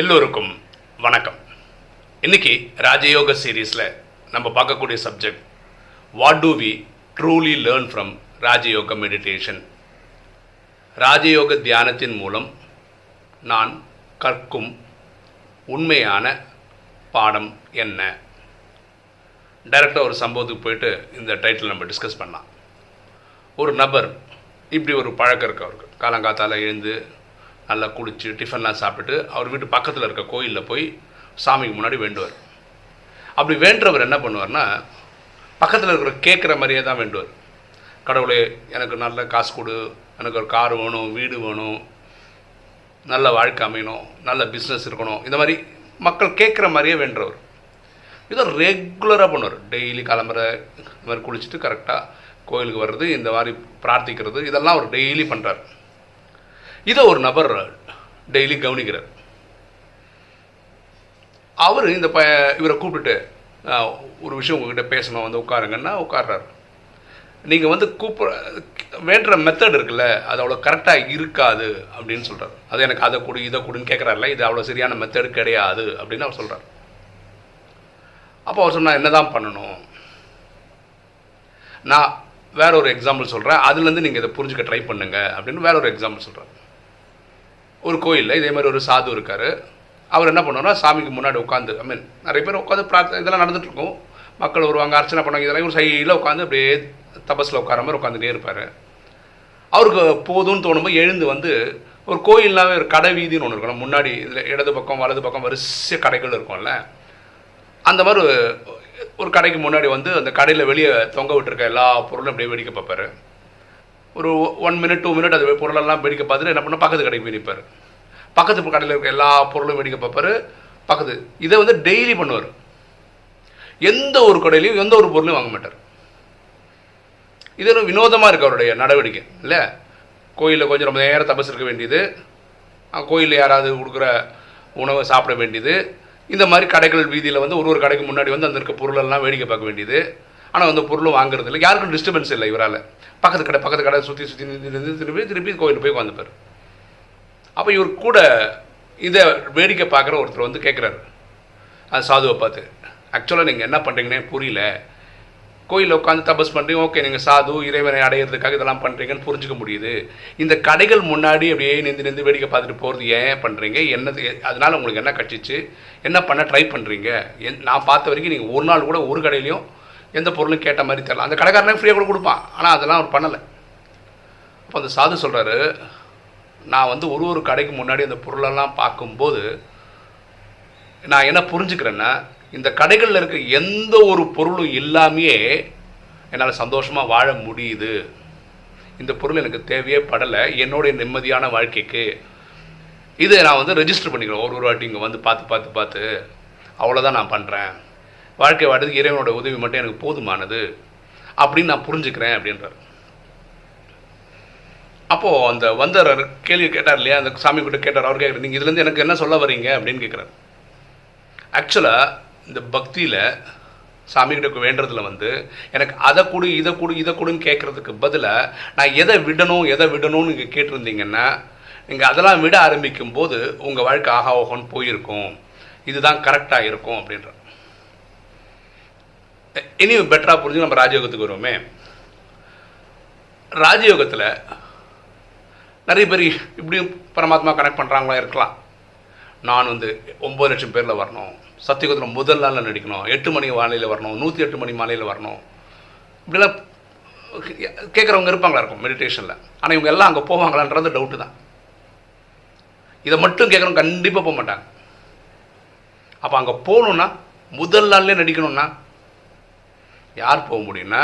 எல்லோருக்கும் வணக்கம். இன்னைக்கு ராஜயோக சீரீஸில் நம்ம பார்க்கக்கூடிய subject, what do we truly learn from Rajayoga meditation. ராஜயோக தியானத்தின் மூலம் நான் கற்கும் உண்மையான பாடம் என்ன? டைரெக்டாக ஒரு சம்பவத்துக்கு போயிட்டு இந்த டைட்டில் நம்ம டிஸ்கஸ் பண்ணலாம். ஒரு நபர், இப்படி ஒரு பழக்கம் இருக்குது அவருக்கு. காலங்காத்தால் எழுந்து நல்லா குளித்து டிஃபன்லாம் சாப்பிட்டு அவர் வீட்டு பக்கத்தில் இருக்க கோயிலில் போய் சாமிக்கு முன்னாடி வேண்டுவார். அப்படி வேண்டுறவர் என்ன பண்ணுவார்னா, பக்கத்தில் இருக்கிற கேட்குற மாதிரியே தான் வேண்டுவார். கடவுளே, எனக்கு நல்ல காசு கொடு, எனக்கு ஒரு கார் வேணும், வீடு வேணும், நல்ல வாழ்க்கை அமையணும், நல்ல பிஸ்னஸ் இருக்கணும், இந்த மாதிரி மக்கள் கேட்குற மாதிரியே வேண்டுறவர். இதை ரெகுலராக பண்ணுவார். டெய்லி கிளம்புற, இந்த மாதிரி குளிச்சுட்டு கரெக்டாக கோயிலுக்கு வர்றது, இந்த மாதிரி பிரார்த்திக்கிறது, இதெல்லாம் அவர் டெய்லி பண்ணுறார். இதை ஒரு நபர் டெய்லி கவனிக்கிறார். அவர் இந்த இவரை கூப்பிட்டுட்டு, ஒரு விஷயம் உங்ககிட்ட பேசணும், வந்து உட்காருங்கன்னா உட்கார்றாரு. நீங்கள் வந்து வேண்டுற மெத்தட் இருக்குல்ல, அது அவ்வளோ கரெக்டாக இருக்காது அப்படின்னு சொல்கிறார். அது எனக்கு அதை கொடு, இதை கொடுன்னு கேட்குறாருல, இது அவ்வளோ சரியான மெத்தடு கிடையாது அப்படின்னு அவர் சொல்கிறார். அப்போ அவர் சொன்னால், என்ன தான் பண்ணணும்? நான் வேற ஒரு எக்ஸாம்பிள் சொல்கிறேன், அதுலேருந்து நீங்கள் இதை புரிஞ்சுக்க ட்ரை பண்ணுங்கள் அப்படின்னு வேற ஒரு எக்ஸாம்பிள் சொல்கிறார். ஒரு கோயிலில் இதே மாதிரி ஒரு சாது இருக்கார். அவர் என்ன பண்ணுவார்னா, சாமிக்கு முன்னாடி உட்காந்து, ஐ மீன் நிறைய பேர் உட்காந்து பிரார்த்தனை இதெல்லாம் நடந்துகிட்ருக்கும், மக்கள் வருவாங்க, அர்ச்சனை பண்ணுவாங்க, இதெல்லாம் இவர் சைடில் உட்காந்து அப்படியே தபஸில் உட்கார மாதிரி உட்காந்துட்டே இருப்பார். அவருக்கு போதும்னு தோணும்போது எழுந்து வந்து, ஒரு கோயில்னாவே ஒரு கடை வீதின்னு ஒன்று இருக்கணும், முன்னாடி இதில் இடது பக்கம் வலது பக்கம் வரிசையாக கடைகள் இருக்கும்ல, அந்த மாதிரி ஒரு கடைக்கு முன்னாடி வந்து அந்த கடையில் வெளியே தொங்க விட்டுருக்க எல்லா பொருளும் அப்படியே வேடிக்கை பார்ப்பார். ஒரு 1 minute 2 minute அது பொருளெல்லாம் வேடிக்கை பார்த்துட்டு என்ன பண்ணால் பக்கத்து கடைக்கு போய் நிற்பார். பக்கத்து கடையில் இருக்க எல்லா பொருளும் வேடிக்கை பார்ப்பார். பக்கத்து இதை வந்து டெய்லி பண்ணுவார். எந்த ஒரு கடையிலையும் எந்த ஒரு பொருளையும் வாங்க மாட்டார். இது ஒரு வினோதமாக இருக்குது அவருடைய நடவடிக்கை இல்லை. கோயிலில் கொஞ்சம் ரொம்ப நேரம் தபஸ் இருக்க வேண்டியது, கோயிலில் யாராவது கொடுக்குற உணவை சாப்பிட வேண்டியது, இந்த மாதிரி கடைகள் வீதியில் வந்து ஒரு ஒரு கடைக்கு முன்னாடி வந்து அந்த இருக்க பொருளெல்லாம் வேடிக்கை பார்க்க வேண்டியது. ஆனால் அந்த பொருளும் வாங்குறது இல்லை, யாருக்கும் டிஸ்டர்பன்ஸ் இல்லை. இவரால் பக்கத்து கடை சுற்றி சுற்றி திருப்பி கோயிலில் போய் உட்காந்துப்பார். அப்போ இவர் கூட இதை வேடிக்கை பார்க்குற ஒருத்தர் வந்து கேட்குறாரு, அது சாதுவை பார்த்து, ஆக்சுவலாக நீங்கள் என்ன பண்ணுறீங்கன்னே புரியல, கோயிலில் உட்காந்து தபஸ் பண்ணுறீங்க, ஓகே, நீங்கள் சாது இறைவனை அடையிறதுக்காக இதெல்லாம் பண்ணுறீங்கன்னு புரிஞ்சுக்க முடியுது. இந்த கடைகள் முன்னாடி அப்படியே நின்று வேடிக்கை பார்த்துட்டு போகிறது ஏன் பண்ணுறீங்க? என்னது அதனால் உங்களுக்கு என்ன கட்சிச்சு? என்ன பண்ண ட்ரை பண்ணுறீங்க? நான் பார்த்த வரைக்கும் நீங்கள் ஒரு நாள் கூட ஒரு கடையிலையும் எந்த பொருளும் கேட்ட மாதிரி தரலாம். அந்த கடைக்காரனே ஃப்ரீயாக கூட கொடுப்பான், ஆனால் அதெல்லாம் அவர் பண்ணலை. அப்போ அந்த சாது சொல்கிறாரு, நான் வந்து ஒரு கடைக்கு முன்னாடி அந்த பொருளெல்லாம் பார்க்கும்போது நான் என்ன புரிஞ்சுக்கிறேன்னா, இந்த கடைகளில் இருக்க எந்த ஒரு பொருளும் இல்லாமையே என்னால் சந்தோஷமாக வாழ முடியுது. இந்த பொருள் எனக்கு தேவையே படலை என்னுடைய நிம்மதியான வாழ்க்கைக்கு. இதை நான் வந்து ரெஜிஸ்டர் பண்ணிக்கிறேன். ஒரு வாட்டி இங்கே வந்து பார்த்து அவ்வளோதான் நான் பண்ணுறேன். வாழ்க்கை வாடுறதுக்கு இறைவனோட உதவி மட்டும் எனக்கு போதுமானது அப்படின்னு நான் புரிஞ்சுக்கிறேன் அப்படின்றார். அப்போது அந்த வந்தார் கேள்வி கேட்டார் இல்லையா, அந்த சாமி கிட்ட கேட்டார். அவர் கேட்குறாரு, நீங்கள் இதுலேருந்து எனக்கு என்ன சொல்ல வரீங்க அப்படின்னு கேட்குறாரு. ஆக்சுவலாக இந்த பக்தியில் சாமிகிட்ட வேண்டுறதுல வந்து எனக்கு அதை கொடு, இதை கொடுன்னு கேட்குறதுக்கு பதிலாக நான் எதை விடணும்னு நீங்கள் கேட்டிருந்தீங்கன்னா, நீங்கள் அதெல்லாம் விட ஆரம்பிக்கும் போது உங்கள் வாழ்க்கை ஆகா ஓகோன்னு போயிருக்கும், இதுதான் கரெக்டாக இருக்கும் அப்படின்ற. இனியும் பெட்டராக புரிஞ்சு நம்ம ராஜயோகத்துக்கு வருவோமே. ராஜயோகத்தில் நிறைய பேர் இப்படியும் பரமாத்மா கனெக்ட் பண்ணுறாங்களா இருக்கலாம். நான் வந்து 9 லட்சம் பேரில் வரணும், சத்தியகுதில் முதல் நாளில் நடிக்கணும், 8 மணி மாலையில் வரணும், 108 மணி மாலையில் வரணும், இப்படிலாம் கேட்குறவங்க இருப்பாங்களா இருக்கும் மெடிடேஷனில். ஆனால் இவங்க எல்லாம் அங்கே போவாங்களான்றது டவுட்டு தான். இதை மட்டும் கேட்குறவங்க கண்டிப்பாக போக மாட்டாங்க. அப்போ அங்கே போகணுன்னா, முதல் நாள்லேயே நடிக்கணும்னா யார் போக முடியும்னா,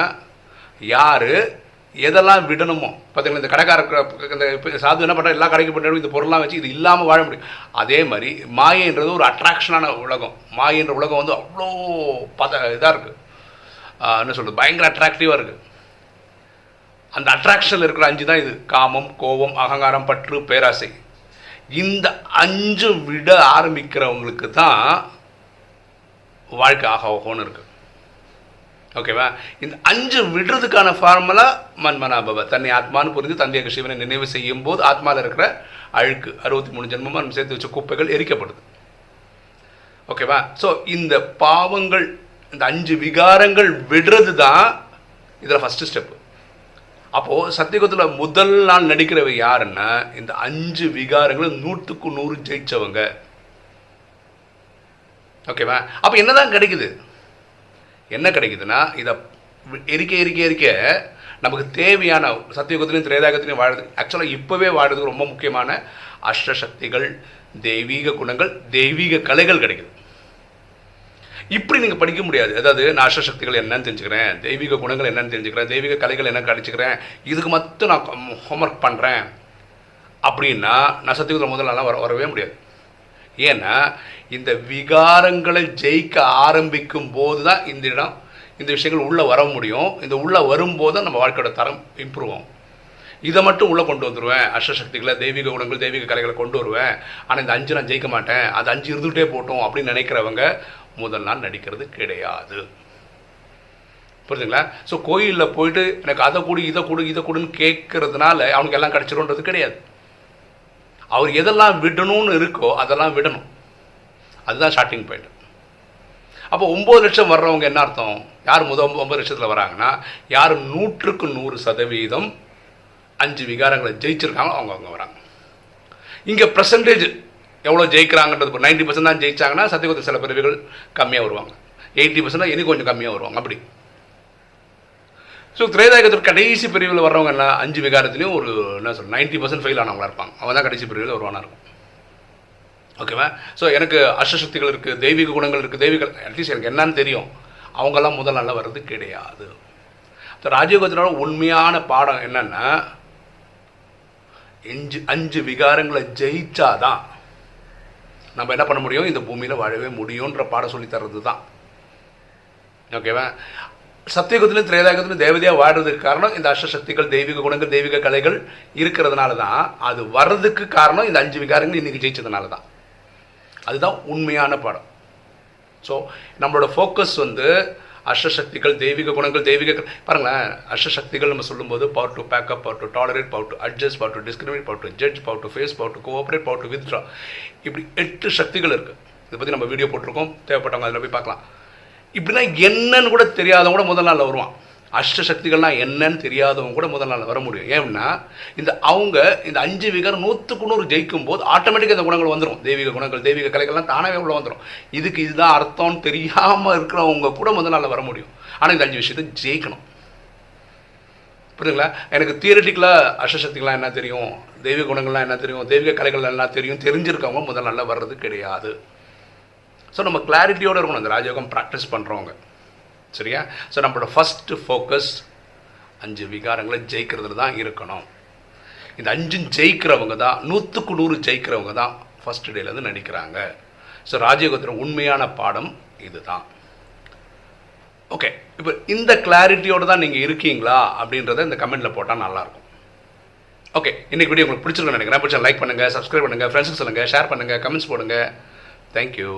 யார் எதெல்லாம் விடணுமோ. பார்த்தீங்கன்னா இந்த கடைக்கார சாது என்ன பண்ணுறா, எல்லா கடைக்கு போட்டாலும் இந்த பொருள்லாம் வச்சு இது இல்லாமல் வாழ முடியும். அதே மாதிரி மாயன்றது ஒரு அட்ராக்ஷனான உலகம். மாயன்ற உலகம் வந்து அவ்வளோ இதாக இருக்குது, என்ன சொல்கிறது, பயங்கர அட்ராக்டிவாக இருக்குது. அந்த அட்ராக்ஷனில் இருக்கிற 5 தான் இது: காமம், கோபம், அகங்காரம், பற்று, பேராசை. இந்த 5 விட ஆரம்பிக்கிறவங்களுக்கு தான் வாழ்க்கை ஆக ஓகோன்னு இருக்குது. ஓகேவா? இந்த 5 விடுறதுக்கான ஃபார்முலா மன்மனாபவ, தன்னை ஆத்மான்னு புரிந்து தந்தையாக சிவனை நினைவு செய்யும் போது ஆத்மாவில் இருக்கிற அழுக்கு, 63 ஜென்மமாக நம்ம சேர்த்து வச்ச குப்பைகள் எரிக்கப்படுது. ஓகேவா? ஸோ இந்த பாவங்கள், இந்த 5 விகாரங்கள் விடுறது தான் இதில் ஃபஸ்ட்டு ஸ்டெப்பு. அப்போது சத்தியகுதத்தில் முதல் நாள் நடிக்கிறவ யாருன்னா இந்த 5 விகாரங்களும் 100% ஜெயித்தவங்க. ஓகேவா? அப்போ என்ன தான் கிடைக்குது? என்ன கிடைக்குதுன்னா இதை எரிக்க எரிக்க எரிக்க நமக்கு தேவையான சத்தியகுதத்திலையும் திரேதாயுகத்திலையும் வாழ்றது, ஆக்சுவலாக இப்போவே வாழ்றதுக்கு ரொம்ப முக்கியமான அஷ்டசக்திகள், தெய்வீக குணங்கள், தெய்வீக கலைகள் கிடைக்குது. இப்படி நீங்கள் படிக்க முடியாது. அதாவது நான் அஷ்டசக்திகள் என்னன்னு தெரிஞ்சுக்கிறேன், தெய்வீக குணங்கள் என்னன்னு தெரிஞ்சுக்கிறேன், தெய்வீக கலைகள் என்னன்னு கழிச்சுக்கிறேன், இதுக்கு மட்டும் நான் ஹோம்ஒர்க் பண்ணுறேன் அப்படின்னா நான் சத்தியகுதத்தில் முதல்லாம் வரவே முடியாது. ஏன்னா இந்த விகாரங்களை ஜெயிக்க ஆரம்பிக்கும் போது தான் இந்த இடம், இந்த விஷயங்கள் உள்ளே வர முடியும். இந்த உள்ளே வரும்போது தான் நம்ம வாழ்க்கையோட தரம் இம்ப்ரூவ் ஆகும். இதை மட்டும் உள்ளே கொண்டு வந்துடுவேன், அஷ்டசக்திகளை, தெய்வீக குணங்கள், தெய்வீக கலைகளை கொண்டு வருவேன், ஆனால் இந்த 5 நான் ஜெயிக்க மாட்டேன், அது 5 இருந்துகிட்டே போட்டோம் அப்படின்னு நினைக்கிறவங்க முதல் நாள் நடிக்கிறது கிடையாது. புரியுதுங்களா? ஸோ கோயிலில் போயிட்டு எனக்கு அதை கொடு, இதை கொடு, இதை கொடுன்னு கேட்கறதுனால அவனுக்கு எல்லாம் கிடச்சிடும்ன்றது கிடையாது. அவர் எதெல்லாம் விடணும்னு இருக்கோ அதெல்லாம் விடணும். அதுதான் ஸ்டார்டிங் பாயிண்ட். அப்போ 9 லட்சம் வர்றவங்க என்ன அர்த்தம்? யார் முதல் 9 லட்சத்தில் வராங்கன்னா யார் 100% 5 விகாரங்களை ஜெயிச்சிருக்காங்களோ அவங்க அவங்க வராங்க. இங்கே பர்சன்டேஜ் எவ்வளோ ஜெயிக்கிறாங்கன்றது இப்போ 90% தான் ஜெயிச்சாங்கன்னா சத்தியகுதத்தில் சில பிரிவுகள் கம்மியாக வருவாங்க, 80% இனி கொஞ்சம் கம்மியாக வருவாங்க அப்படி. ஸோ திரேதாயுகத்தில் கடைசி பிரிவில் வர்றவங்க என்ன, 5 விகாரத்துலேயும் ஒரு என்ன சொல்கிறேன் 90% ஃபெயில் ஆனவங்களாக இருப்பாங்க. அவங்க தான் கடைசி பிரிவில் வருவானா இருக்கும். ஓகேவா? ஸோ எனக்கு அஷ்டசக்திகள் இருக்குது, தெய்வீக குணங்கள் இருக்குது, தெய்வீக அட்லீஸ்ட் எனக்கு என்னன்னு தெரியும், அவங்கெல்லாம் முதல் நல்லா வர்றது கிடையாது. ஸோ ராஜயோகத்தினோட உண்மையான பாடம் என்னென்னா 5 விகாரங்களை ஜெயிச்சாதான் நம்ம என்ன பண்ண முடியும், இந்த பூமியில் வாழவே முடியும்ன்ற பாடம் சொல்லி தர்றது தான். ஓகேவா? சத்தியகுதத்திலையும் திரேதாயுகத்திலையும் தேவதையாக வாடுறதுக்கு காரணம் இந்த அஷ்டசக்திகள், தெய்வீக குணங்கள், தெய்வீக கலைகள் இருக்கிறதுனால தான். அது வர்றதுக்கு காரணம் இந்த 5 விகாரங்கள் இன்றைக்கி ஜெயிச்சதுனால தான். அதுதான் உண்மையான பாடம். ஸோ நம்மளோட ஃபோக்கஸ் அஷ்டசக்திகள், தெய்வீக குணங்கள், தெய்வீக பாருங்களேன். அஷ்டசக்திகள் நம்ம சொல்லும்போது power to pack up, power to tolerate, power to adjust, power to discriminate, power to judge, power to face, power to cooperate, power to withdraw, இப்படி 8 சக்திகள் இருக்குது. இதை பற்றி நம்ம வீடியோ போட்டிருக்கோம், தேவைப்பட்டவங்க அதில் போய் பார்க்கலாம். இப்படின்னா என்னன்னு கூட தெரியாதவங்க கூட முதல் நாளில் வருவான். அஷ்டசக்திகள்லாம் என்னன்னு தெரியாதவங்க கூட முதல் நாளில் வர முடியும். ஏன்னா அவங்க இந்த 5 விகாரம் 100% ஜெயிக்கும் போது ஆட்டோமேட்டிக்காக இந்த குணங்கள் வந்துடும். தெய்வீக குணங்கள், தெய்வீக கலைகள்லாம் தானாகவே உள்ள வந்துடும். இதுக்கு இதுதான் அர்த்தம்னு தெரியாமல் இருக்கிறவங்க கூட முதல் நாளில் வர முடியும். ஆனால் இந்த 5 விஷயத்தை ஜெயிக்கணும். புரியுதுங்களா? எனக்கு தியரிட்டிக்கலாக அஷ்டசக்திகள்லாம் என்ன தெரியும், தெய்வீக குணங்கள்லாம் என்ன தெரியும், தெய்வீக கலைகள் எல்லாம் தெரியும், தெரிஞ்சிருக்கவங்க முதல் நாளில் வர்றது கிடையாது. ஸோ நம்ம கிளாரிட்டியோடு இருக்கணும் இந்த ராஜயோகம் ப்ராக்டிஸ் பண்ணுறவங்க. சரியா? ஸோ நம்மளோட ஃபஸ்ட்டு ஃபோக்கஸ் 5 விகாரங்களை ஜெயிக்கிறதுல தான் இருக்கணும். இந்த 5 ஜெயிக்கிறவங்க தான் 100% ஜெயிக்கிறவங்க தான் ஃபஸ்ட் டேலேருந்து நடிக்கிறாங்க. ஸோ ராஜயோகத்தின் உண்மையான பாடம் இது தான். ஓகே, இப்போ இந்த கிளாரிட்டியோடு தான் நீங்கள் இருக்கீங்களா அப்படின்றத இந்த கமெண்ட்டில் போட்டால் நல்லாயிருக்கும். ஓகே, இன்றைக்கி வீடியோ உங்களுக்கு பிடிச்சிருக்குன்னு நினைக்கிறேன். பிடிச்சா லைக் பண்ணுங்கள், சப்ஸ்கிரைப் பண்ணுங்கள், ஃப்ரெண்ட்ஸுக்கு சொல்லுங்கள், ஷேர் பண்ணுங்கள், கமெண்ட்ஸ் போடுங்கள். தேங்க்யூ.